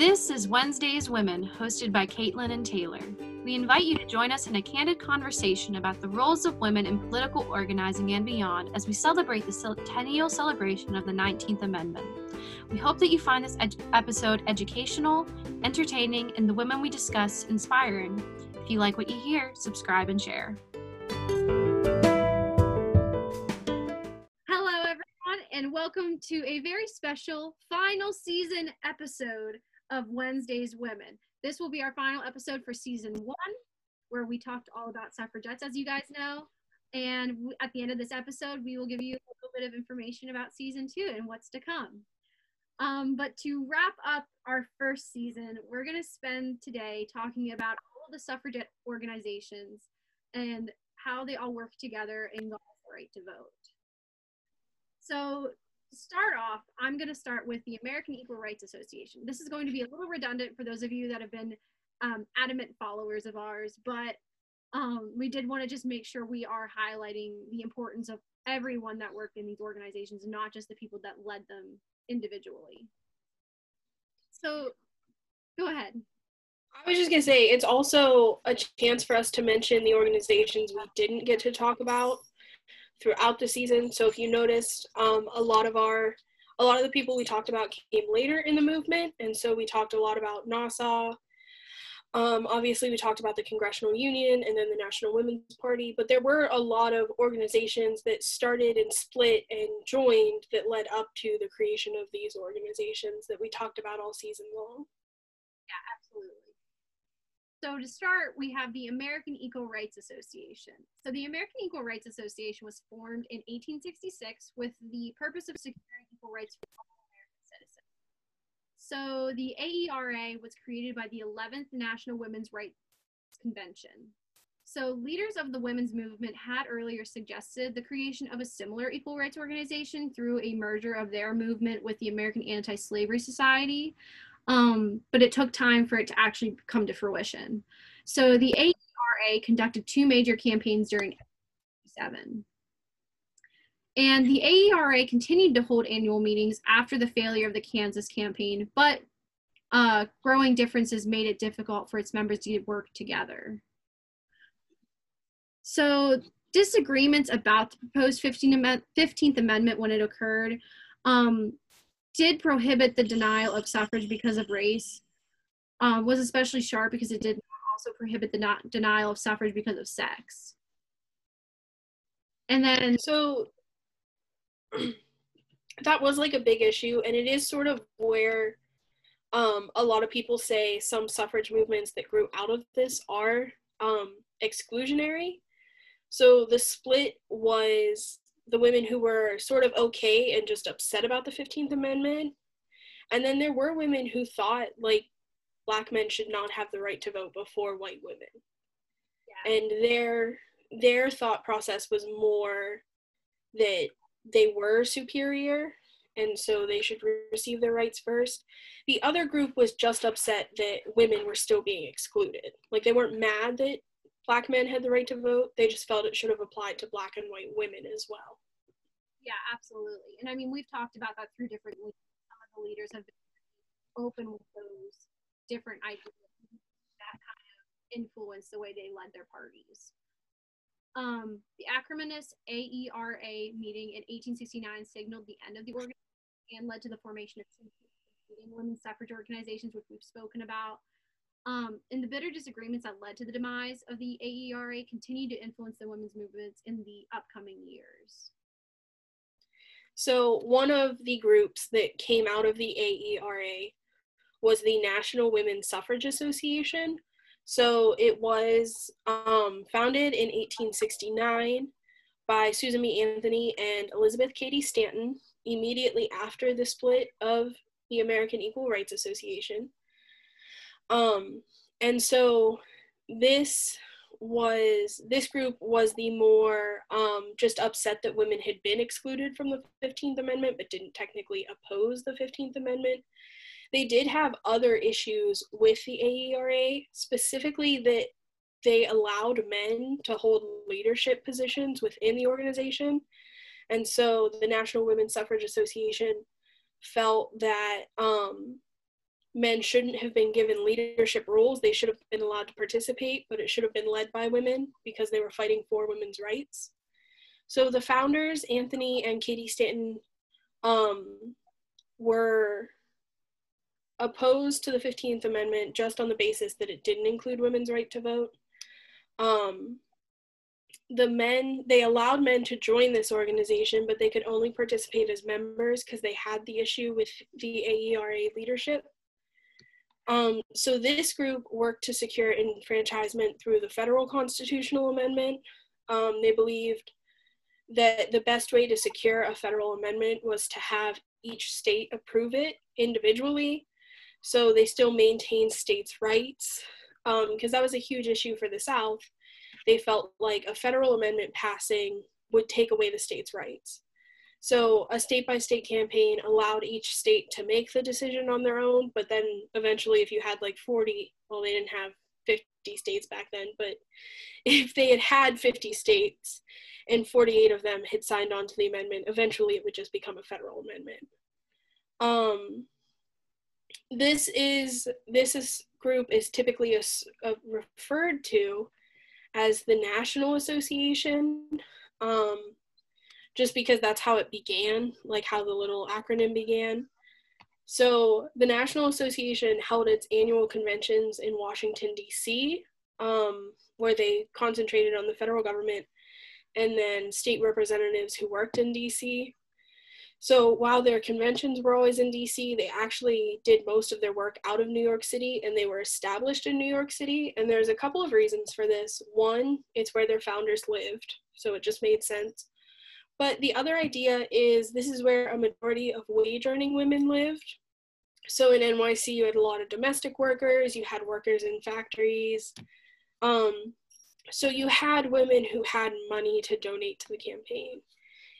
This is Wednesday's Women, hosted by Caitlin and Taylor. We invite you to join us in a candid conversation about the roles of women in political organizing and beyond as we celebrate the centennial celebration of the 19th Amendment. We hope that you find this episode educational, entertaining, and the women we discuss inspiring. If you like what you hear, subscribe and share. Hello, everyone, and welcome to a very special final season episode of Wednesday's Women. This will be our final episode for season one, where we talked all about suffragettes, as you guys know. And at the end of this episode, we will give you a little bit of information about season two and what's to come. But to wrap up our first season, we're going to spend today talking about all the suffragette organizations and how they all work together and got the right to vote. So, start off, I'm going to start with the American Equal Rights Association. This is going to be a little redundant for those of you that have been adamant followers of ours, but we did want to just make sure we are highlighting the importance of everyone that worked in these organizations, not just the people that led them individually. So go ahead. I was just going to say, it's also a chance for us to mention the organizations we didn't get to talk about throughout the season. So if you noticed, a lot of the people we talked about came later in the movement, and so we talked a lot about NASA. Obviously we talked about the Congressional Union and then the National Women's Party, but there were a lot of organizations that started and split and joined that led up to the creation of these organizations that we talked about all season long. Yeah, absolutely. So to start, we have the American Equal Rights Association. So the American Equal Rights Association was formed in 1866 with the purpose of securing equal rights for all American citizens. So the AERA was created by the 11th National Women's Rights Convention. So leaders of the women's movement had earlier suggested the creation of a similar equal rights organization through a merger of their movement with the American Anti-Slavery Society. But it took time for it to actually come to fruition. So the AERA conducted two major campaigns during 1867. And the AERA continued to hold annual meetings after the failure of the Kansas campaign, but growing differences made it difficult for its members to work together. So disagreements about the proposed 15th Amendment when it occurred did prohibit the denial of suffrage because of race, was especially sharp because it did also prohibit the denial of suffrage because of sex. And then, so that was like a big issue, and it is sort of where a lot of people say some suffrage movements that grew out of this are exclusionary. So the split was the women who were sort of okay and just upset about the 15th Amendment. And then there were women who thought, like, black men should not have the right to vote before white women. Yeah. And their thought process was more that they were superior, and so they should receive their rights first. The other group was just upset that women were still being excluded. Like, they weren't mad that black men had the right to vote, they just felt it should have applied to black and white women as well. Yeah, absolutely. And I mean, we've talked about that through different leaders. Some of the leaders have been open with those different ideas that kind of influence the way they led their parties. The acrimonious AERA meeting in 1869 signaled the end of the organization and led to the formation of women's suffrage organizations, which we've spoken about. And the bitter disagreements that led to the demise of the AERA continued to influence the women's movements in the upcoming years. So one of the groups that came out of the AERA was the National Women's Suffrage Association. So it was founded in 1869 by Susan B. Anthony and Elizabeth Cady Stanton immediately after the split of the American Equal Rights Association. And so this group was the more just upset that women had been excluded from the 15th Amendment, but didn't technically oppose the 15th Amendment. They did have other issues with the AERA, specifically that they allowed men to hold leadership positions within the organization. And so the National Women's Suffrage Association felt that men shouldn't have been given leadership roles. They should have been allowed to participate, but it should have been led by women because they were fighting for women's rights. So the founders, Anthony and Cady Stanton, were opposed to the 15th Amendment just on the basis that it didn't include women's right to vote. They allowed men to join this organization, but they could only participate as members because they had the issue with the AERA leadership. So this group worked to secure enfranchisement through the federal constitutional amendment. They believed that the best way to secure a federal amendment was to have each state approve it individually. So they still maintained states' rights because that was a huge issue for the South. They felt like a federal amendment passing would take away the states' rights. So a state-by-state campaign allowed each state to make the decision on their own, but then eventually if you had like 40, well, they didn't have 50 states back then, but if they had had 50 states and 48 of them had signed on to the amendment, eventually it would just become a federal amendment. This group is typically referred to as the National Association, just because that's how it began, like how the little acronym began. So the National Association held its annual conventions in Washington, D.C., where they concentrated on the federal government and then state representatives who worked in D.C. So while their conventions were always in D.C., they actually did most of their work out of New York City, and they were established in New York City. And there's a couple of reasons for this. One, it's where their founders lived, so it just made sense. But the other idea is this is where a majority of wage-earning women lived. So in NYC, you had a lot of domestic workers, you had workers in factories. So you had women who had money to donate to the campaign.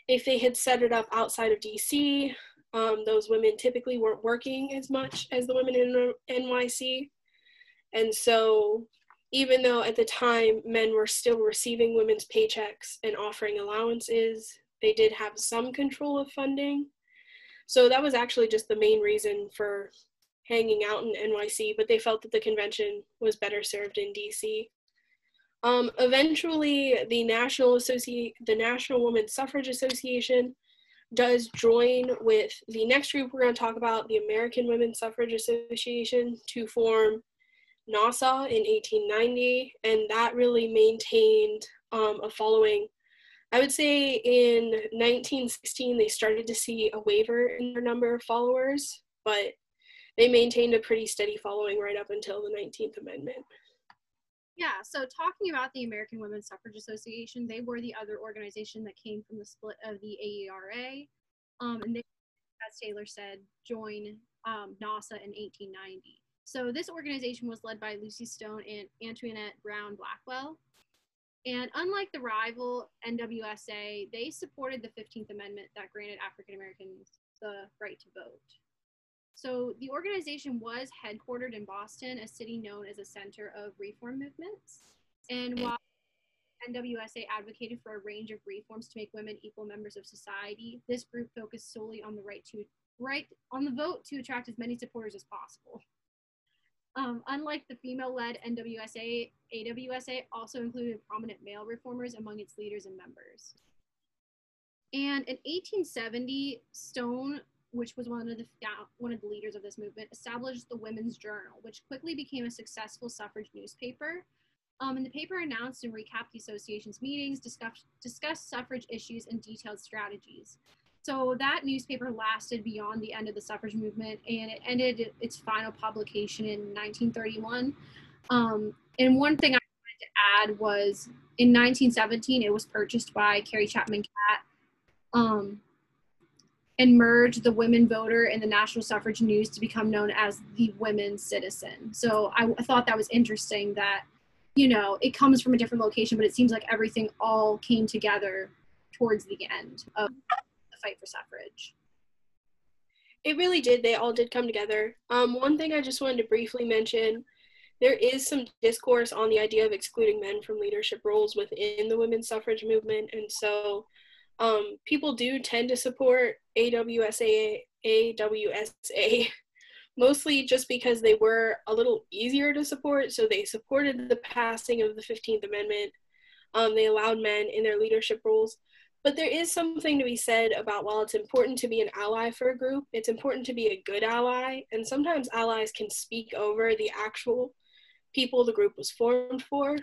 If they had set it up outside of DC, those women typically weren't working as much as the women in NYC. And so even though at the time men were still receiving women's paychecks and offering allowances, they did have some control of funding. So that was actually just the main reason for hanging out in NYC, but they felt that the convention was better served in DC. Eventually, the National Women's Suffrage Association does join with the next group we're going to talk about, the American Women's Suffrage Association, to form NASA in 1890, and that really maintained a following. I would say in 1916, they started to see a waiver in their number of followers, but they maintained a pretty steady following right up until the 19th Amendment. Yeah, so talking about the American Women's Suffrage Association, they were the other organization that came from the split of the AERA, and they, as Taylor said, joined NASA in 1890. So this organization was led by Lucy Stone and Antoinette Brown Blackwell, and unlike the rival NWSA, they supported the 15th Amendment that granted African Americans the right to vote. So the organization was headquartered in Boston, a city known as a center of reform movements. And while NWSA advocated for a range of reforms to make women equal members of society, this group focused solely on the right on the vote to attract as many supporters as possible. Unlike the female-led NWSA, AWSA also included prominent male reformers among its leaders and members. And in 1870, Stone, which was one of the leaders of this movement, established the Women's Journal, which quickly became a successful suffrage newspaper. And the paper announced and recapped the association's meetings, discussed suffrage issues and detailed strategies. So that newspaper lasted beyond the end of the suffrage movement, and it ended its final publication in 1931. And one thing I wanted to add was in 1917, it was purchased by Carrie Chapman Catt, and merged the Women Voter and the National Suffrage News to become known as the Women Citizen. So I thought that was interesting that, you know, it comes from a different location, but it seems like everything all came together towards the end of the fight for suffrage. It really did. They all did come together. One thing I just wanted to briefly mention, there is some discourse on the idea of excluding men from leadership roles within the women's suffrage movement. And so people do tend to support AWSA mostly just because they were a little easier to support. So they supported the passing of the 15th Amendment. They allowed men in their leadership roles. But there is something to be said about, while it's important to be an ally for a group, it's important to be a good ally. And sometimes allies can speak over the actual people the group was formed for.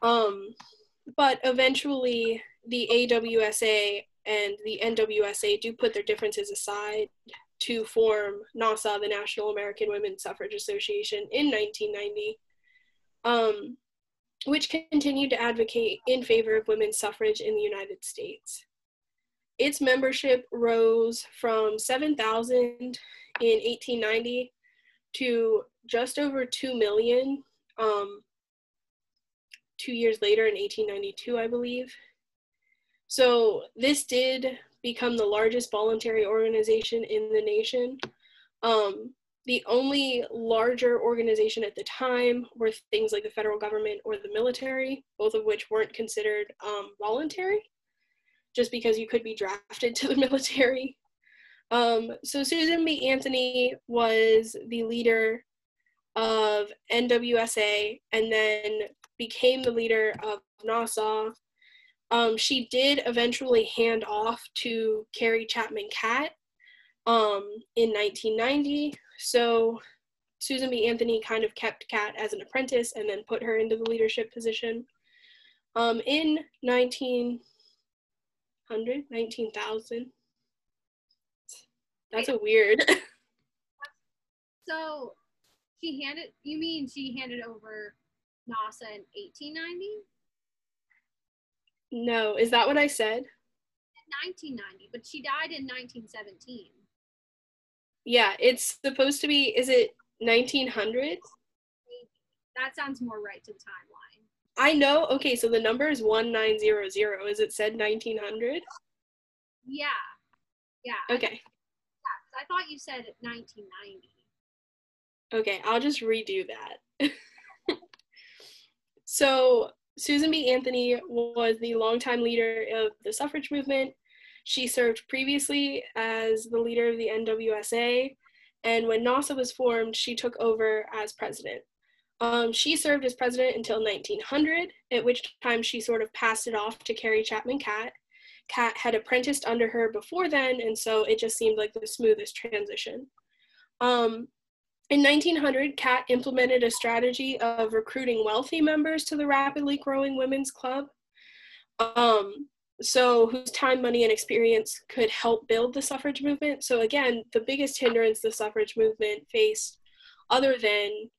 But eventually the AWSA and the NWSA do put their differences aside to form NASA, the National American Women's Suffrage Association, in 1990, which continued to advocate in favor of women's suffrage in the United States. Its membership rose from 7,000 in 1890 to just over 2 million 2 years later in 1892, I believe. So this did become the largest voluntary organization in the nation. The only larger organization at the time were things like the federal government or the military, both of which weren't considered voluntary, just because you could be drafted to the military. So Susan B. Anthony was the leader of NWSA and then became the leader of NASA. She did eventually hand off to Carrie Chapman Catt in 1990. So Susan B. Anthony kind of kept Catt as an apprentice and then put her into the leadership position. In 19,000. That's a weird. So she handed, you mean she handed over NASA in 1890? No, is that what I said? 1990, but she died in 1917. Yeah, it's supposed to be, is it 1900? That sounds more right to the timeline. I know, okay, so the number is 1900. Is it said 1900? Yeah, yeah. Okay. I thought you said 1990. Okay, I'll just redo that. So Susan B. Anthony was the longtime leader of the suffrage movement. She served previously as the leader of the NWSA, and when NASA was formed, she took over as president. She served as president until 1900, at which time she sort of passed it off to Carrie Chapman Catt. Catt had apprenticed under her before then, and so it just seemed like the smoothest transition. In 1900, Catt implemented a strategy of recruiting wealthy members to the rapidly growing women's club, so whose time, money, and experience could help build the suffrage movement. So again, the biggest hindrance the suffrage movement faced, other than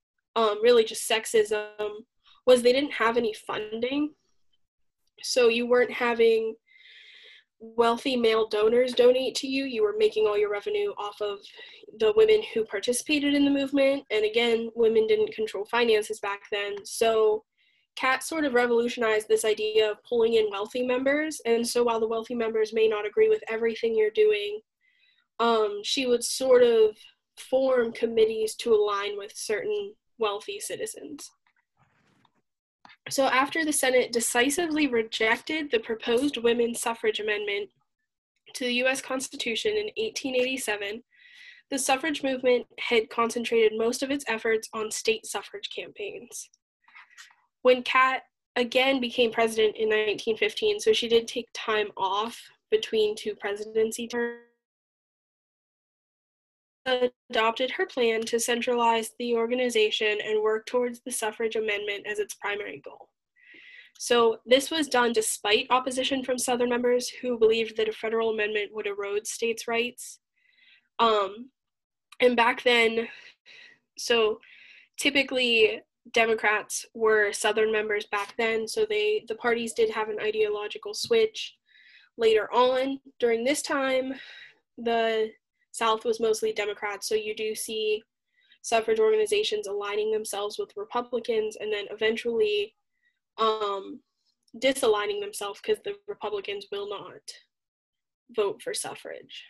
really just sexism, was they didn't have any funding. So you weren't having wealthy male donors donate to you. You were making all your revenue off of the women who participated in the movement. And again, women didn't control finances back then. So Catt sort of revolutionized this idea of pulling in wealthy members. And so while the wealthy members may not agree with everything you're doing, she would sort of form committees to align with certain wealthy citizens. So after the Senate decisively rejected the proposed women's suffrage amendment to the U.S. Constitution in 1887, the suffrage movement had concentrated most of its efforts on state suffrage campaigns. When Catt again became president in 1915, so she did take time off between two presidency terms, adopted her plan to centralize the organization and work towards the suffrage amendment as its primary goal. So this was done despite opposition from Southern members who believed that a federal amendment would erode states' rights. And back then, so typically Democrats were Southern members back then, so the parties did have an ideological switch later on. During this time, the South was mostly Democrats, so you do see suffrage organizations aligning themselves with Republicans and then eventually disaligning themselves because the Republicans will not vote for suffrage.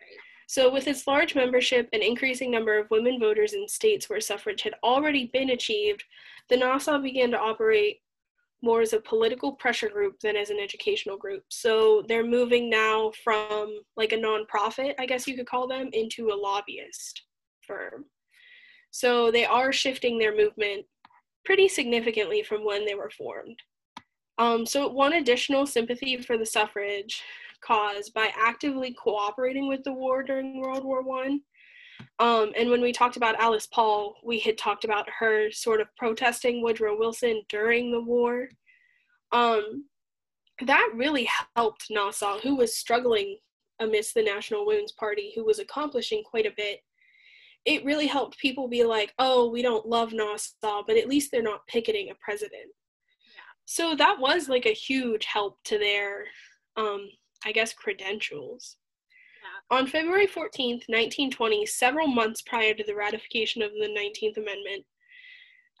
Right. So with its large membership and increasing number of women voters in states where suffrage had already been achieved, the NASA began to operate more as a political pressure group than as an educational group. So they're moving now from like a nonprofit, I guess you could call them, into a lobbyist firm. So they are shifting their movement pretty significantly from when they were formed. So it won additional sympathy for the suffrage cause by actively cooperating with the war during World War I. And when we talked about Alice Paul, we had talked about her sort of protesting Woodrow Wilson during the war. That really helped Nassau, who was struggling amidst the National Women's Party, who was accomplishing quite a bit. It really helped people be like, oh, we don't love Nassau, but at least they're not picketing a president. Yeah. So that was like a huge help to their, I guess, credentials. Yeah. On February 14th, 1920, several months prior to the ratification of the 19th Amendment,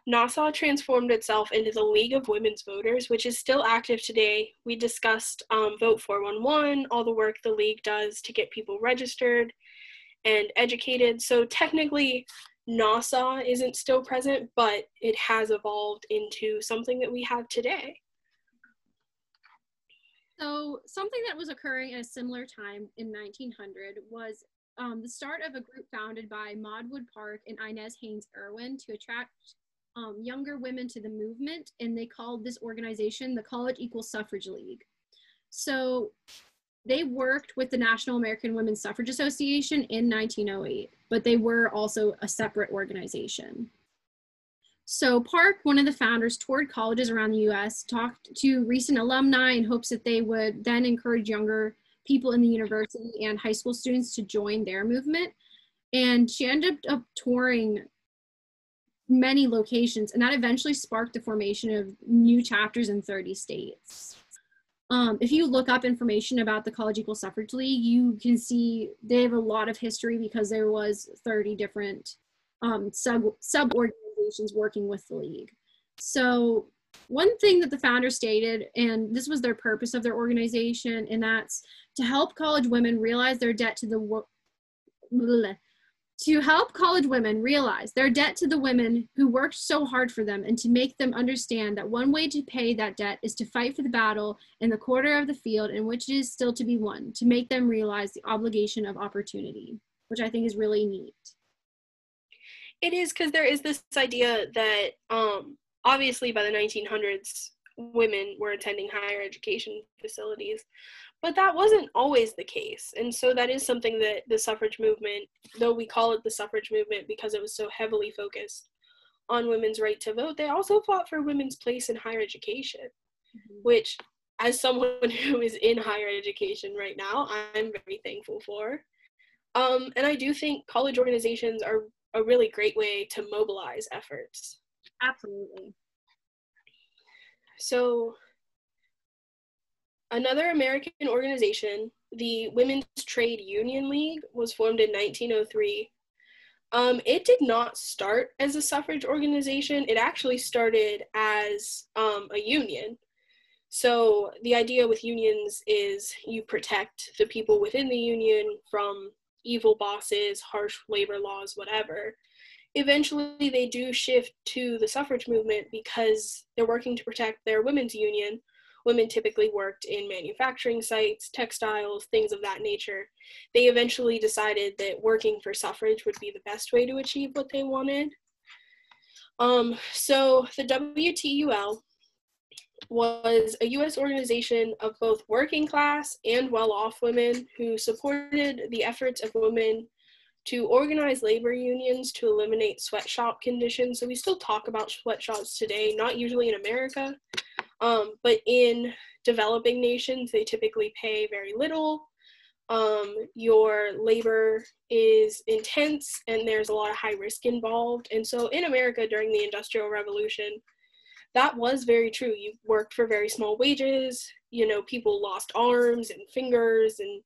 Nassau transformed itself into the League of Women's Voters, which is still active today. We discussed Vote 411, all the work the League does to get people registered and educated. So technically, Nassau isn't still present, but it has evolved into something that we have today. So something that was occurring at a similar time in 1900 was the start of a group founded by Maud Wood Park and Inez Haynes Irwin to attract younger women to the movement, and they called this organization the College Equal Suffrage League. So they worked with the National American Women's Suffrage Association in 1908, but they were also a separate organization. So Park, one of the founders, toured colleges around the US, talked to recent alumni in hopes that they would then encourage younger people in the university and high school students to join their movement. And she ended up touring many locations, and that eventually sparked the formation of new chapters in 30 states. If you look up information about the College Equal Suffrage League, you can see they have a lot of history because there was 30 different sub-organizations working with the league. So one thing that the founders stated, and this was their purpose of their organization, and that's to help college women realize their debt to the women who worked so hard for them, and to make them understand that one way to pay that debt is to fight for the battle in the quarter of the field in which it is still to be won, to make them realize the obligation of opportunity, which I think is really neat. It is, because there is this idea that obviously by the 1900s, women were attending higher education facilities, but that wasn't always the case. And so that is something that the suffrage movement, though we call it the suffrage movement because it was so heavily focused on women's right to vote, they also fought for women's place in higher education, which, as someone who is in higher education right now, I'm very thankful for. And I do think college organizations are a really great way to mobilize efforts. Absolutely. So another American organization, the Women's Trade Union League, was formed in 1903. It did not start as a suffrage organization. It actually started as a union. So the idea with unions is you protect the people within the union from evil bosses, harsh labor laws, whatever. Eventually they do shift to the suffrage movement because they're working to protect their women's union. Women typically worked in manufacturing sites, textiles, things of that nature. They eventually decided that working for suffrage would be the best way to achieve what they wanted. So the WTUL was a U.S. organization of both working class and well-off women who supported the efforts of women to organize labor unions to eliminate sweatshop conditions. So we still talk about sweatshops today, not usually in America, but in developing nations, they typically pay very little. Your labor is intense and there's a lot of high risk involved. And so in America during the Industrial Revolution, that was very true. You worked for very small wages, you know, people lost arms and fingers, and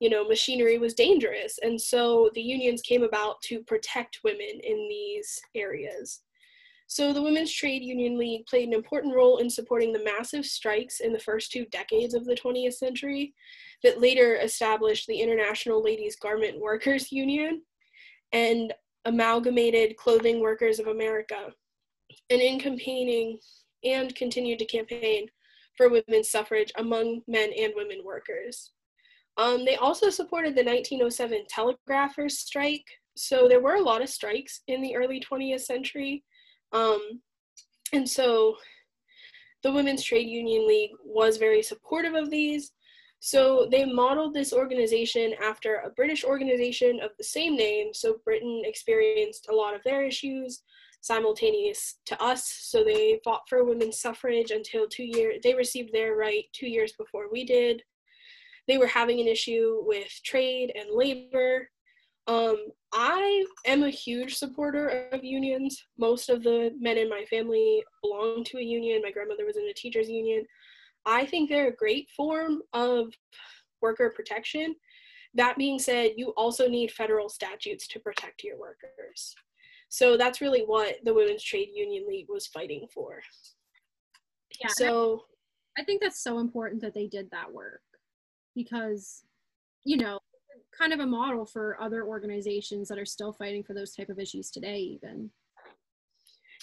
you know, machinery was dangerous. And so the unions came about to protect women in these areas. So the Women's Trade Union League played an important role in supporting the massive strikes in the first two decades of the 20th century that later established the International Ladies Garment Workers Union and Amalgamated Clothing Workers of America. And in campaigning, and continued to campaign for women's suffrage among men and women workers. They also supported the 1907 telegraphers' strike, So there were a lot of strikes in the early 20th century. And so the Women's Trade Union League was very supportive of these. So they modeled this organization after a British organization of the same name. So Britain experienced a lot of their issues simultaneous to us. So they fought for women's suffrage until they received their right 2 years before we did. They were having an issue with trade and labor. I am a huge supporter of unions. Most of the men in my family belong to a union. My grandmother was in a teachers' union. I think they're a great form of worker protection. That being said, you also need federal statutes to protect your workers. So that's really what the Women's Trade Union League was fighting for. Yeah, so I think that's so important that they did that work because, you know, kind of a model for other organizations that are still fighting for those type of issues today even.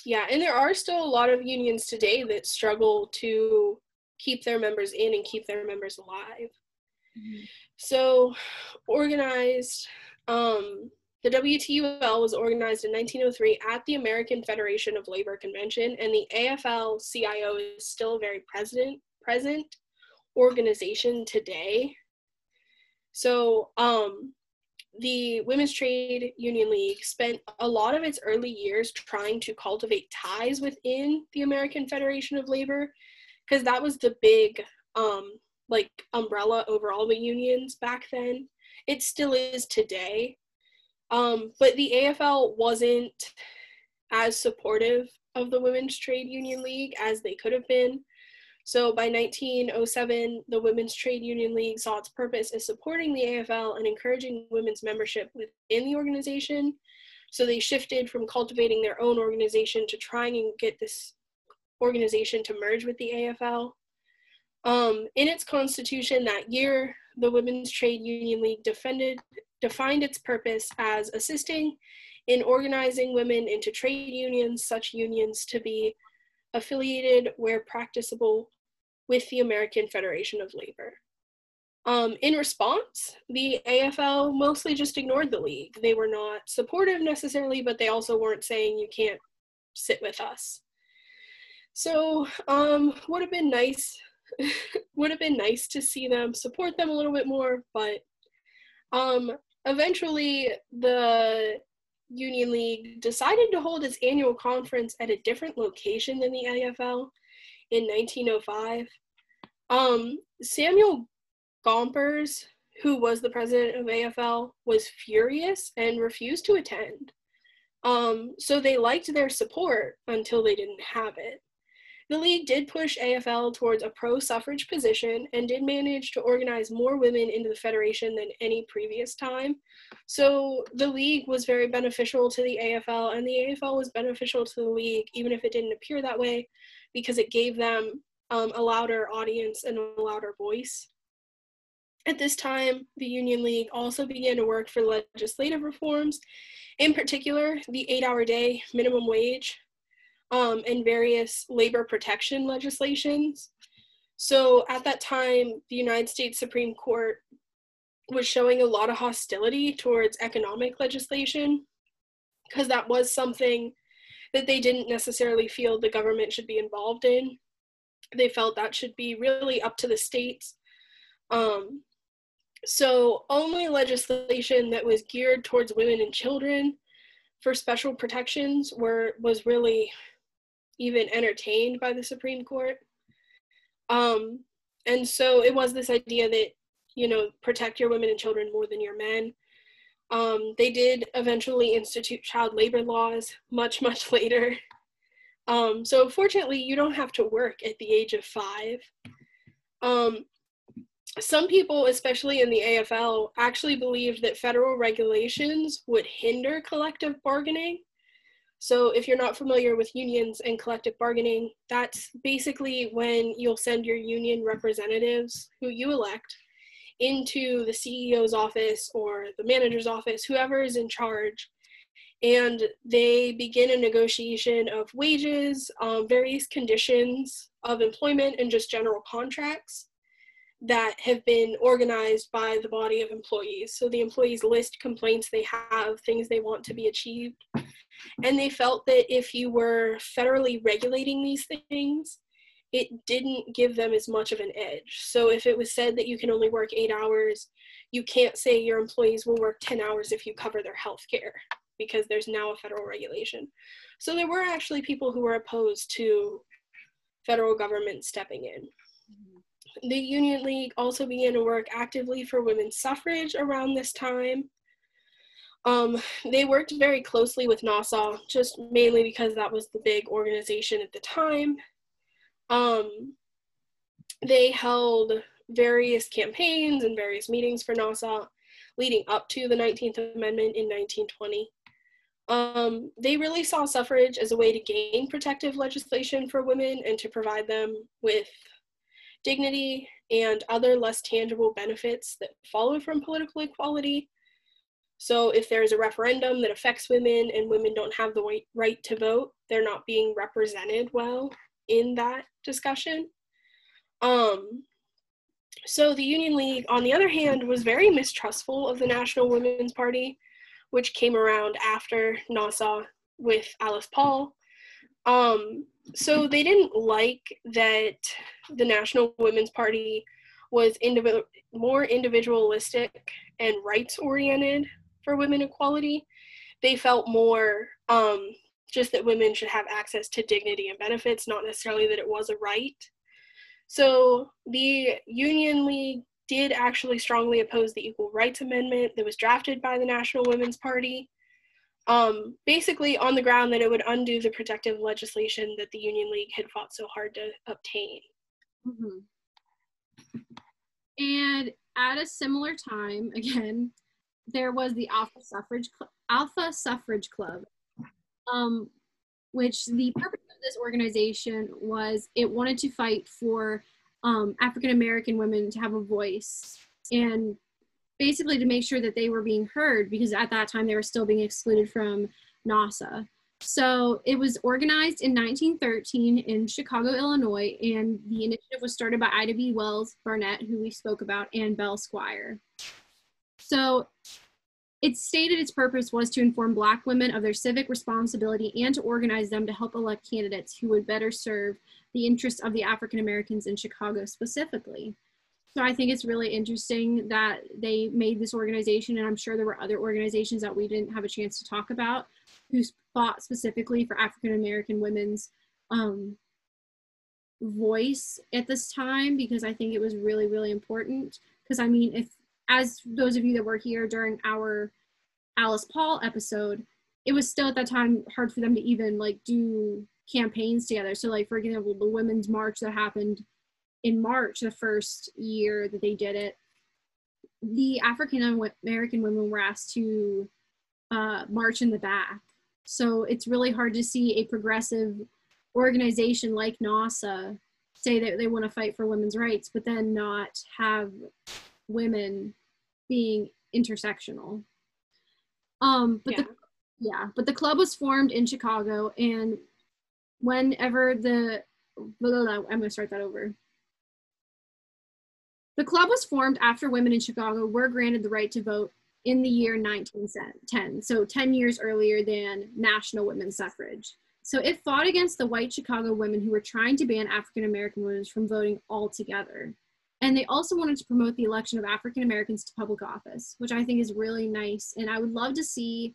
Yeah, and there are still a lot of unions today that struggle to keep their members in and keep their members alive. Mm-hmm. So organized, the WTUL was organized in 1903 at the American Federation of Labor Convention, and the AFL-CIO is still a very present organization today. So the Women's Trade Union League spent a lot of its early years trying to cultivate ties within the American Federation of Labor, because that was the big like umbrella over all the unions back then. It still is today. But the AFL wasn't as supportive of the Women's Trade Union League as they could have been. So by 1907, the Women's Trade Union League saw its purpose as supporting the AFL and encouraging women's membership within the organization. So they shifted from cultivating their own organization to trying and get this organization to merge with the AFL. In its constitution that year, the Women's Trade Union League defined its purpose as assisting in organizing women into trade unions, such unions to be affiliated where practicable with the American Federation of Labor. In response, the AFL mostly just ignored the league. They were not supportive necessarily, but they also weren't saying you can't sit with us. So would have been nice to see them support them a little bit more, but eventually the Union League decided to hold its annual conference at a different location than the AFL in 1905. Samuel Gompers, who was the president of AFL, was furious and refused to attend. So they liked their support until they didn't have it. The league did push AFL towards a pro-suffrage position and did manage to organize more women into the federation than any previous time. So the league was very beneficial to the AFL, and the AFL was beneficial to the league, even if it didn't appear that way, because it gave them a louder audience and a louder voice. At this time, the Union League also began to work for legislative reforms, in particular, the 8-hour day, minimum wage, and various labor protection legislations. So at that time, the United States Supreme Court was showing a lot of hostility towards economic legislation, because that was something that they didn't necessarily feel the government should be involved in. They felt that should be really up to the states. So only legislation that was geared towards women and children for special protections was really even entertained by the Supreme Court. And so it was this idea that, you know, protect your women and children more than your men. They did eventually institute child labor laws much, much later. So fortunately, you don't have to work at the age of 5. Some people, especially in the AFL, actually believed that federal regulations would hinder collective bargaining. So if you're not familiar with unions and collective bargaining, that's basically when you'll send your union representatives, who you elect, into the CEO's office or the manager's office, whoever is in charge, and they begin a negotiation of wages, various conditions of employment, and just general contracts. that have been organized by the body of employees. So the employees list complaints they have, things they want to be achieved. And they felt that if you were federally regulating these things, it didn't give them as much of an edge. So if it was said that you can only work 8 hours, you can't say your employees will work 10 hours if you cover their health care, because there's now a federal regulation. So there were actually people who were opposed to federal government stepping in. The Union League also began to work actively for women's suffrage around this time. They worked very closely with NASA, just mainly because that was the big organization at the time. They held various campaigns and various meetings for NASA leading up to the 19th Amendment in 1920. They really saw suffrage as a way to gain protective legislation for women and to provide them with dignity and other less tangible benefits that follow from political equality. So if there is a referendum that affects women and women don't have the right to vote, they're not being represented well in that discussion. So the Union League, on the other hand, was very mistrustful of the National Women's Party, which came around after NASA with Alice Paul. So they didn't like that the National Women's Party was more individualistic and rights-oriented for women equality. They felt more just that women should have access to dignity and benefits, not necessarily that it was a right. So the Union League did actually strongly oppose the Equal Rights Amendment that was drafted by the National Women's Party, basically on the ground that it would undo the protective legislation that the Union League had fought so hard to obtain. Mm-hmm. And at a similar time, again, there was the Alpha Suffrage Club, which the purpose of this organization was it wanted to fight for African-American women to have a voice, and basically to make sure that they were being heard, because at that time they were still being excluded from NASA. So it was organized in 1913 in Chicago, Illinois, and the initiative was started by Ida B. Wells Burnett, who we spoke about, and Belle Squire. So it stated its purpose was to inform Black women of their civic responsibility and to organize them to help elect candidates who would better serve the interests of the African Americans in Chicago specifically. So I think it's really interesting that they made this organization, and I'm sure there were other organizations that we didn't have a chance to talk about who fought specifically for African American women's voice at this time, because I think it was really, really important. Because I mean, if, as those of you that were here during our Alice Paul episode, it was still at that time hard for them to even like do campaigns together. So like, for example, the Women's March that happened in March, the first year that they did it, the African American women were asked to march in the back. So it's really hard to see a progressive organization like NASA say that they want to fight for women's rights, but then not have women being intersectional. But the club was formed in Chicago, and whenever the club was formed after women in Chicago were granted the right to vote in the year 1910, so 10 years earlier than national women's suffrage. So it fought against the white Chicago women who were trying to ban African-American women from voting altogether. And they also wanted to promote the election of African Americans to public office, which I think is really nice. And I would love to see,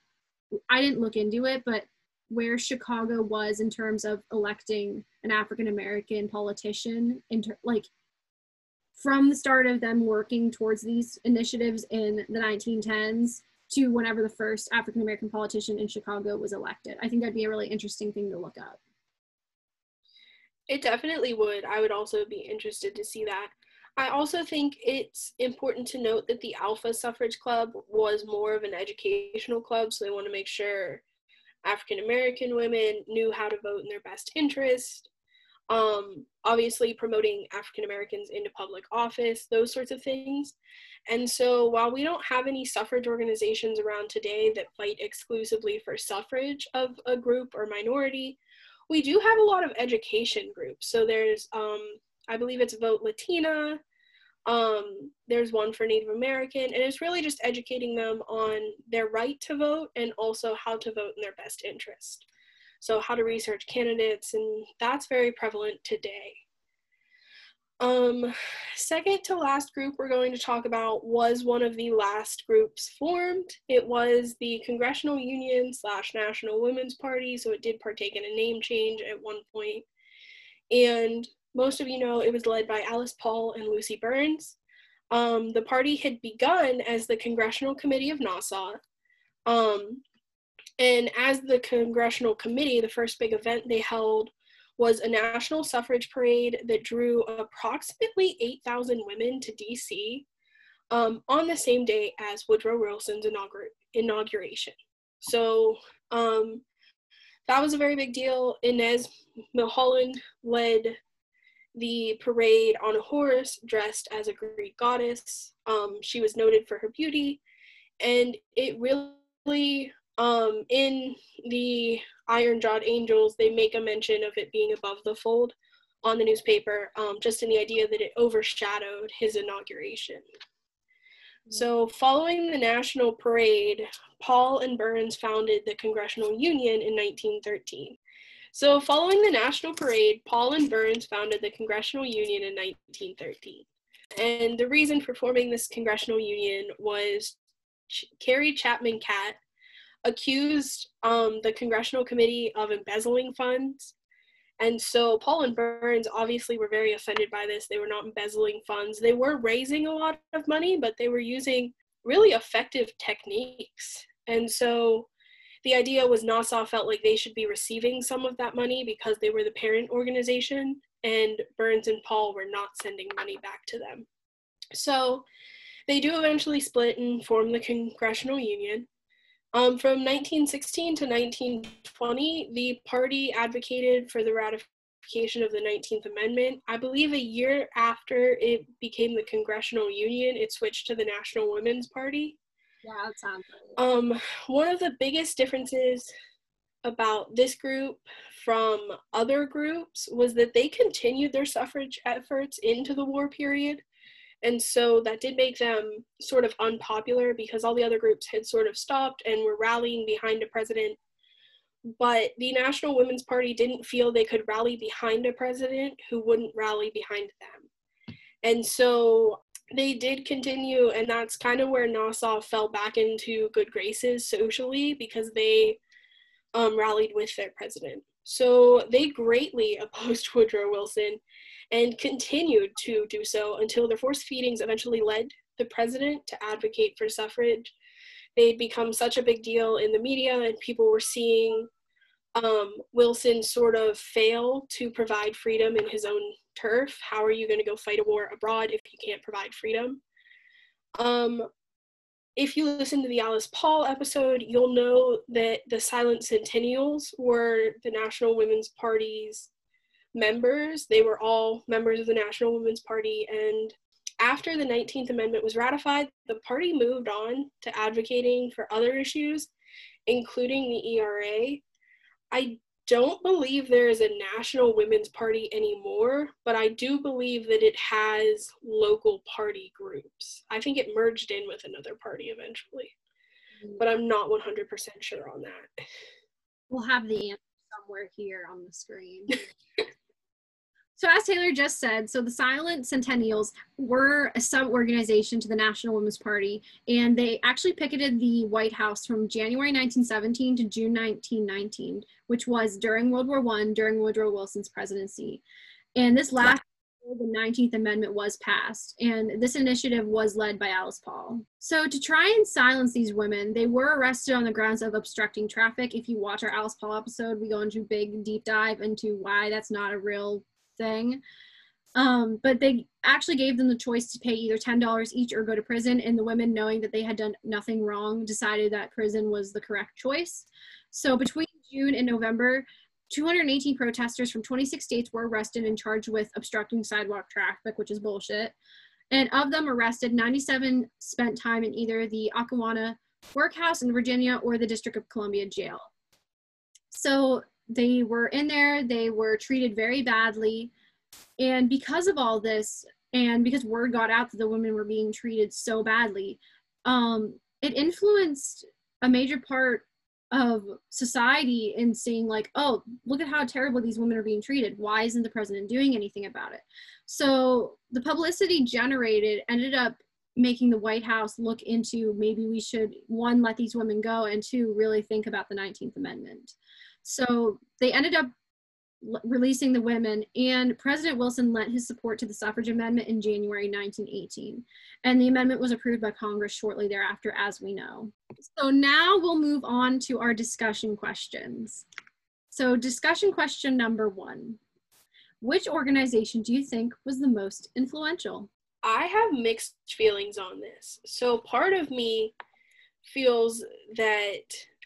I didn't look into it, but where Chicago was in terms of electing an African American politician, like from the start of them working towards these initiatives in the 1910s to whenever the first African American politician in Chicago was elected. I think that'd be a really interesting thing to look up. It definitely would. I would also be interested to see that. I also think it's important to note that the Alpha Suffrage Club was more of an educational club, so they want to make sure African American women knew how to vote in their best interest. Obviously promoting African Americans into public office, those sorts of things. And so while we don't have any suffrage organizations around today that fight exclusively for suffrage of a group or minority, we do have a lot of education groups. So there's I believe it's Vote Latina, There's one for Native American, and it's really just educating them on their right to vote and also how to vote in their best interest. So how to research candidates, and that's very prevalent today. Second to last group we're going to talk about was one of the last groups formed. It was the Congressional Union / National Women's Party, so it did partake in a name change at one point. And most of you know it was led by Alice Paul and Lucy Burns. The party had begun as the Congressional Committee of Nassau. And as the Congressional Committee, the first big event they held was a national suffrage parade that drew approximately 8,000 women to DC on the same day as Woodrow Wilson's inauguration. So that was a very big deal. Inez Milholland led the parade on a horse dressed as a Greek goddess. She was noted for her beauty, and it really, in the Iron-Jawed Angels, they make a mention of it being above the fold on the newspaper, just in the idea that it overshadowed his inauguration. So following the national parade, Paul and Burns founded the Congressional Union in 1913. So following the national parade, Paul and Burns founded the Congressional Union in 1913. And the reason for forming this Congressional Union was Carrie Chapman Catt accused the Congressional Committee of embezzling funds. And so Paul and Burns obviously were very offended by this. They were not embezzling funds. They were raising a lot of money, but they were using really effective techniques. And so the idea was Nassau felt like they should be receiving some of that money because they were the parent organization, and Burns and Paul were not sending money back to them. So they do eventually split and form the Congressional Union. From 1916 to 1920, the party advocated for the ratification of the 19th Amendment. I believe a year after it became the Congressional Union, it switched to the National Women's Party. Yeah, that sounds right. One of the biggest differences about this group from other groups was that they continued their suffrage efforts into the war period, and so that did make them sort of unpopular because all the other groups had sort of stopped and were rallying behind a president, but the National Women's Party didn't feel they could rally behind a president who wouldn't rally behind them. And so they did continue, and that's kind of where Nassau fell back into good graces socially, because they rallied with their president. So they greatly opposed Woodrow Wilson and continued to do so until their forced feedings eventually led the president to advocate for suffrage. They'd become such a big deal in the media, and people were seeing Wilson sort of fail to provide freedom in his own turf. How are you going to go fight a war abroad if you can't provide freedom? If you listen to the Alice Paul episode, you'll know that the Silent Sentinels were the National Women's Party's members. They were all members of the National Women's Party, and after the 19th Amendment was ratified, the party moved on to advocating for other issues, including the ERA. I don't believe there is a National Women's Party anymore, but I do believe that it has local party groups. I think it merged in with another party eventually, but I'm not 100% sure on that. We'll have the answer somewhere here on the screen. So as Taylor just said, so the Silent Sentinels were a sub-organization to the National Women's Party, and they actually picketed the White House from January 1917 to June 1919, which was during World War I, during Woodrow Wilson's presidency. And this last year, the 19th Amendment was passed, and this initiative was led by Alice Paul. So to try and silence these women, they were arrested on the grounds of obstructing traffic. If you watch our Alice Paul episode, we go into a big deep dive into why that's not a real thing. But they actually gave them the choice to pay either $10 each or go to prison, and the women, knowing that they had done nothing wrong, decided that prison was the correct choice. So between June and November, 218 protesters from 26 states were arrested and charged with obstructing sidewalk traffic, which is bullshit. And of them arrested, 97 spent time in either the Occoquan Workhouse in Virginia or the District of Columbia jail. So they were in there, they were treated very badly, and because of all this, and because word got out that the women were being treated so badly, it influenced a major part of society in seeing like, oh, look at how terrible these women are being treated. Why isn't the president doing anything about it? So the publicity generated ended up making the White House look into maybe we should, one, let these women go, and two, really think about the 19th Amendment. So they ended up releasing the women, and President Wilson lent his support to the suffrage amendment in January 1918, and the amendment was approved by Congress shortly thereafter, as we know. So now we'll move on to our discussion questions. So discussion question number one, which organization do you think was the most influential? I have mixed feelings on this. So part of me feels that,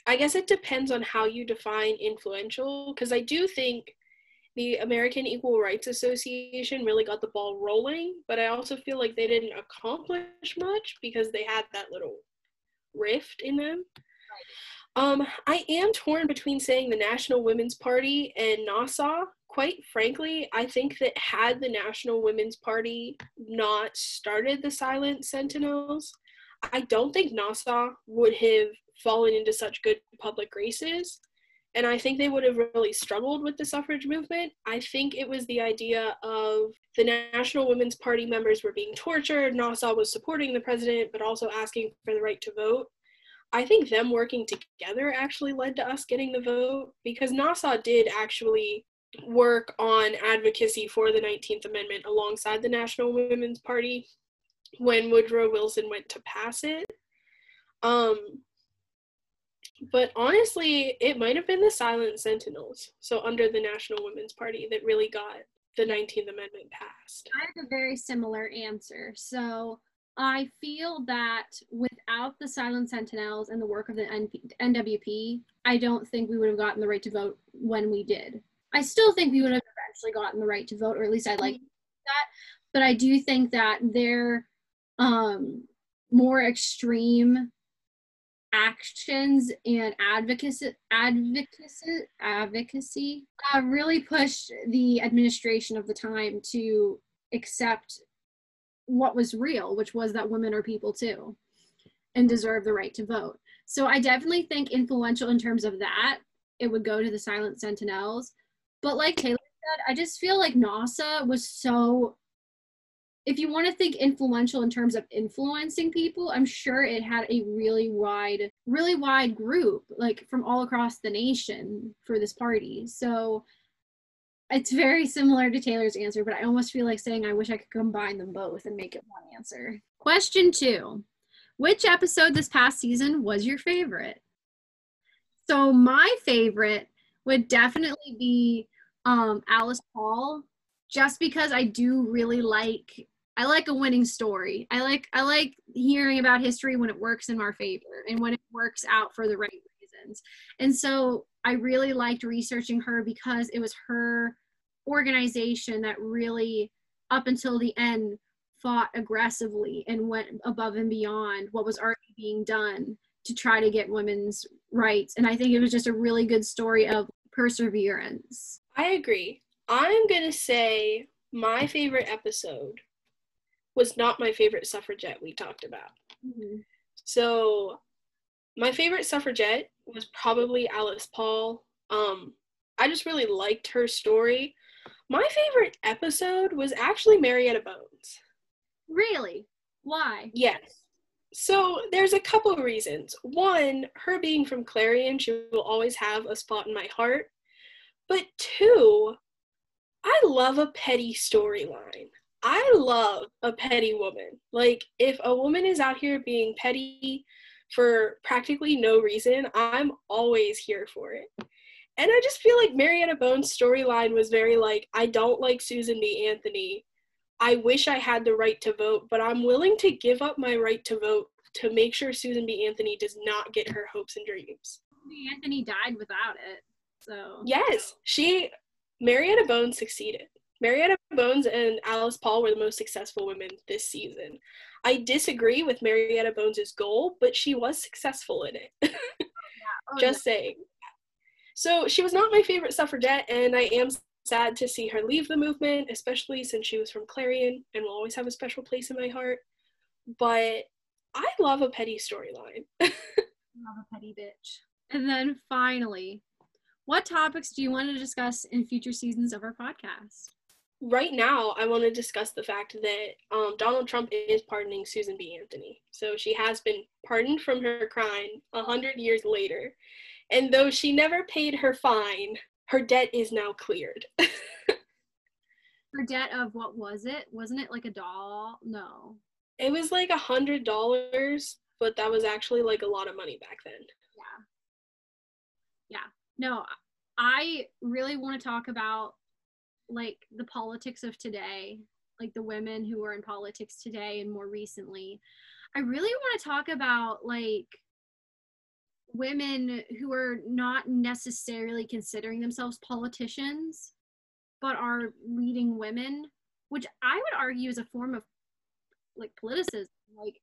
I guess it depends on how you define influential, because I do think the American Equal Rights Association really got the ball rolling, but I also feel like they didn't accomplish much because they had that little rift in them. Right. I am torn between saying the National Women's Party and NWSA. Quite frankly, I think that had the National Women's Party not started the Silent Sentinels, I don't think NWSA would have fallen into such good public graces, and I think they would have really struggled with the suffrage movement. I think it was the idea of the National Women's Party members were being tortured, NWSA was supporting the president but also asking for the right to vote. I think them working together actually led to us getting the vote, because NWSA did actually work on advocacy for the 19th Amendment alongside the National Women's Party when Woodrow Wilson went to pass it. But honestly, it might have been the Silent Sentinels, so under the National Women's Party, that really got the 19th Amendment passed. I have a very similar answer. So I feel that without the Silent Sentinels and the work of the NWP, I don't think we would have gotten the right to vote when we did. I still think we would have eventually gotten the right to vote, or at least I'd like that. But I do think that their more extreme actions and advocacy really pushed the administration of the time to accept what was real, which was that women are people too and deserve the right to vote. So I definitely think influential in terms of that, it would go to the Silent Sentinels. But like Taylor said, I just feel like NWSA was so, if you want to think influential in terms of influencing people, I'm sure it had a really wide group, like from all across the nation for this party. So it's very similar to Taylor's answer, but I almost feel like saying I wish I could combine them both and make it one answer. Question two, which episode this past season was your favorite? So my favorite would definitely be Alice Paul, just because I do really like, I like a winning story. I like hearing about history when it works in our favor and when it works out for the right reasons. And so I really liked researching her because it was her organization that really, up until the end, fought aggressively and went above and beyond what was already being done to try to get women's rights. And I think it was just a really good story of perseverance. I agree. I'm going to say my favorite episode was not my favorite suffragette we talked about. Mm-hmm. So my favorite suffragette was probably Alice Paul. I just really liked her story. My favorite episode was actually Marietta Bones. Really? Why? Yes. So there's a couple of reasons. One, her being from Clarion, she will always have a spot in my heart. But two, I love a petty storyline. I love a petty woman. Like, if a woman is out here being petty for practically no reason, I'm always here for it. And I just feel like Marietta Bones' storyline was very like, I don't like Susan B. Anthony. I wish I had the right to vote, but I'm willing to give up my right to vote to make sure Susan B. Anthony does not get her hopes and dreams. Susan B. Anthony died without it, so. Yes, Marietta Bones succeeded. Marietta Bones and Alice Paul were the most successful women this season. I disagree with Marietta Bones' goal, but she was successful in it. Yeah. Just saying. So she was not my favorite suffragette, and I am Sad to see her leave the movement, especially since she was from Clarion and will always have a special place in my heart. But I love a petty storyline. Love a petty bitch. And then finally, what topics do you want to discuss in future seasons of our podcast? Right now, I want to discuss the fact that Donald Trump is pardoning Susan B. Anthony. So she has been pardoned from her crime 100 years later. And though she never paid her fine, her debt is now cleared. Her debt of what was it? Wasn't it like a doll? No. It was like $100, but that was actually like a lot of money back then. Yeah. Yeah. No, I really want to talk about like the politics of today, like the women who are in politics today and more recently. I really want to talk about like women who are not necessarily considering themselves politicians, but are leading women, which I would argue is a form of like politicism. Like,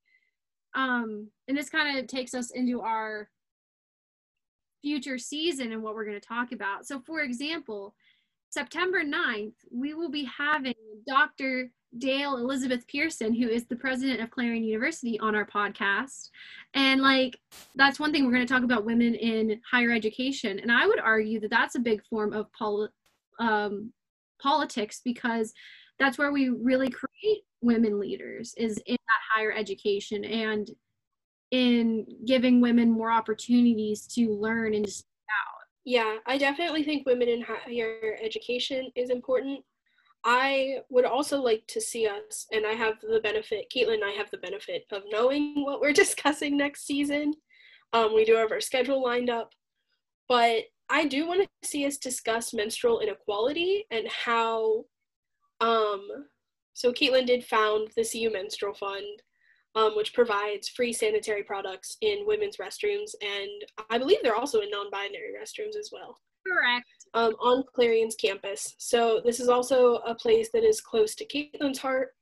and this kind of takes us into our future season and what we're going to talk about. So for example, September 9th, we will be having Dr. Dale Elizabeth Pearson, who is the president of Clarion University, on our podcast. And like, that's one thing we're going to talk about, women in higher education. And I would argue that that's a big form of politics, because that's where we really create women leaders, is in that higher education and in giving women more opportunities to learn and to speak out. Yeah, I definitely think women in higher education is important. I would also like to see us, and I have the benefit, Caitlin and I have the benefit of knowing what we're discussing next season. We do have our schedule lined up, but I do want to see us discuss menstrual inequality and how, so Caitlin did found the CU Menstrual Fund, which provides free sanitary products in women's restrooms, and I believe they're also in non-binary restrooms as well. Correct. On Clarion's campus. So this is also a place that is close to Caitlin's heart,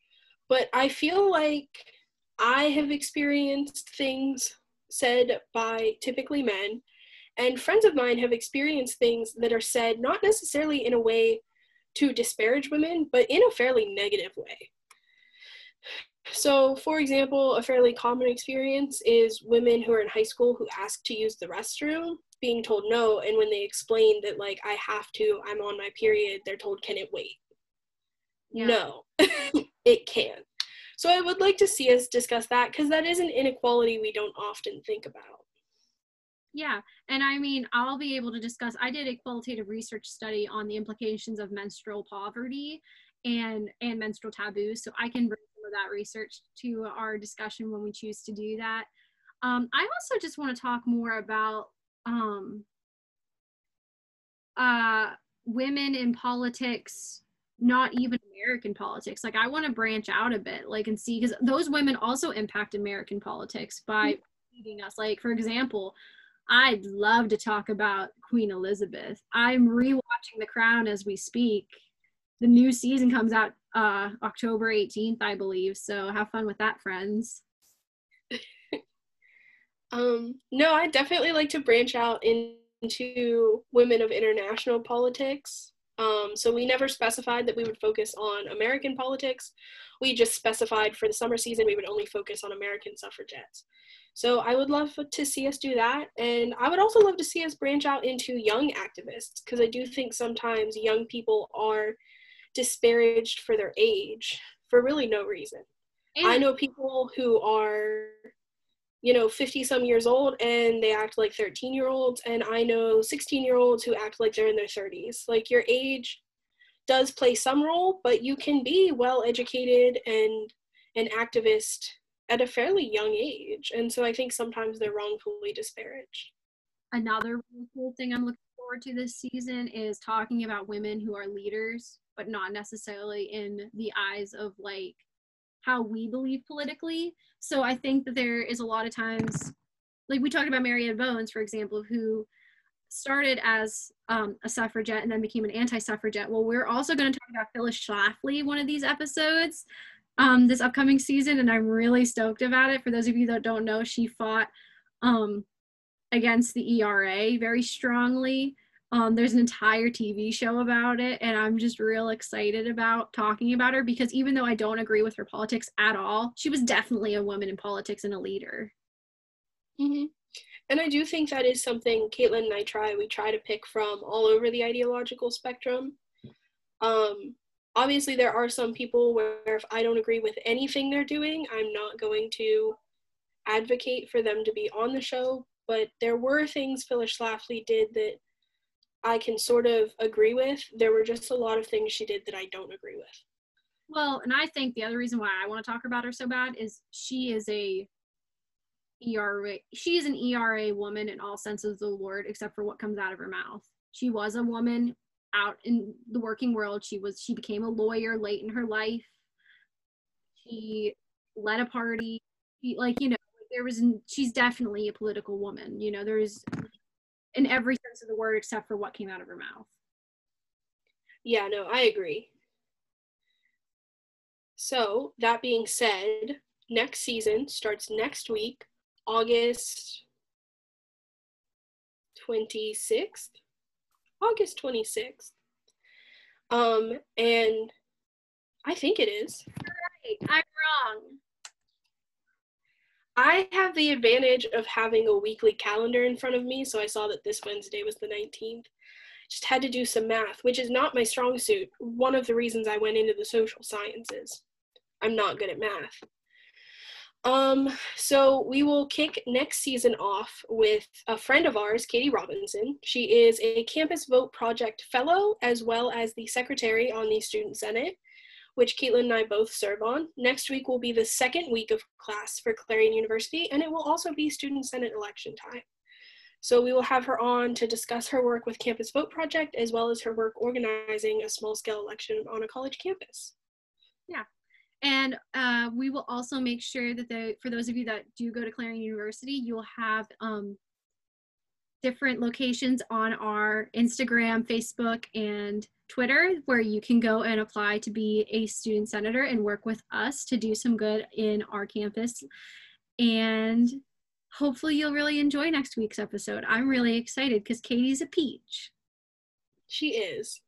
but I feel like I have experienced things said by typically men, and friends of mine have experienced things that are said not necessarily in a way to disparage women, but in a fairly negative way. So, for example, a fairly common experience is women who are in high school who ask to use the restroom being told no, and when they explain that, like, I have to, I'm on my period, they're told, can it wait? Yeah. No, it can't. So I would like to see us discuss that, because that is an inequality we don't often think about. Yeah, and I mean, I'll be able to discuss, I did a qualitative research study on the implications of menstrual poverty and menstrual taboos, so I can bring some of that research to our discussion when we choose to do that. I also just want to talk more about women in politics, not even American politics. Like, I want to branch out a bit, like, and see, because those women also impact American politics by leading us. Like, for example, I'd love to talk about Queen Elizabeth. I'm rewatching The Crown as we speak. The new season comes out October 18th, I believe, so have fun with that, friends. No, I definitely like to branch out into women of international politics. So we never specified that we would focus on American politics. We just specified for the summer season we would only focus on American suffragettes. So I would love to see us do that. And I would also love to see us branch out into young activists, because I do think sometimes young people are disparaged for their age for really no reason. And I know people who are, you know, 50-some years old, and they act like 13-year-olds, and I know 16-year-olds who act like they're in their 30s. Like, your age does play some role, but you can be well-educated and an activist at a fairly young age, and so I think sometimes they're wrongfully disparaged. Another really cool thing I'm looking forward to this season is talking about women who are leaders, but not necessarily in the eyes of, like, how we believe politically. So I think that there is a lot of times, like, we talked about Marietta Bones, for example, who started as a suffragette and then became an anti-suffragette. Well, we're also going to talk about Phyllis Schlafly one of these episodes this upcoming season, and I'm really stoked about it. For those of you that don't know, she fought against the ERA very strongly, There's an entire TV show about it, and I'm just real excited about talking about her, because even though I don't agree with her politics at all, she was definitely a woman in politics and a leader. Mm-hmm. And I do think that is something Caitlin and I try to pick from all over the ideological spectrum. Obviously, there are some people where if I don't agree with anything they're doing, I'm not going to advocate for them to be on the show. But there were things Phyllis Schlafly did that I can sort of agree with. There were just a lot of things she did that I don't agree with. Well, and I think the other reason why I want to talk about her so bad is she is an ERA woman in all senses of the word, except for what comes out of her mouth. She was a woman out in the working world. She became a lawyer late in her life. She led a party. She's definitely a political woman. You know, there is in every sense of the word, except for what came out of her mouth. Yeah, no, I agree. So that being said, next season starts next week, August 26th, August 26th, and I think it is. You're right, I'm wrong. I have the advantage of having a weekly calendar in front of me, so I saw that this Wednesday was the 19th. Just had to do some math, which is not my strong suit, one of the reasons I went into the social sciences. I'm not good at math. So we will kick next season off with a friend of ours, Katie Robinson. She is a Campus Vote Project fellow, as well as the secretary on the Student Senate, which Caitlin and I both serve on. Next week will be the second week of class for Clarion University, and it will also be Student Senate election time. So we will have her on to discuss her work with Campus Vote Project, as well as her work organizing a small-scale election on a college campus. Yeah. And we will also make sure that for those of you that do go to Clarion University, you'll have different locations on our Instagram, Facebook, and Twitter, where you can go and apply to be a student senator and work with us to do some good in our campus. And hopefully you'll really enjoy next week's episode. I'm really excited because Katie's a peach. She is.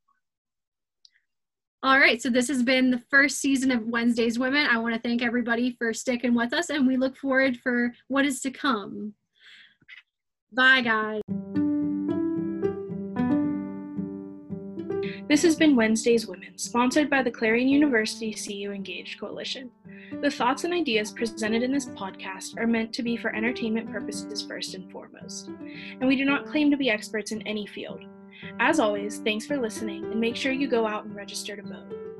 All right, so this has been the first season of Wednesday's Women. I want to thank everybody for sticking with us, and we look forward for what is to come. Bye, guys. This has been Wednesday's Women, sponsored by the Clarion University CU Engaged Coalition. The thoughts and ideas presented in this podcast are meant to be for entertainment purposes first and foremost, and we do not claim to be experts in any field. As always, thanks for listening, and make sure you go out and register to vote.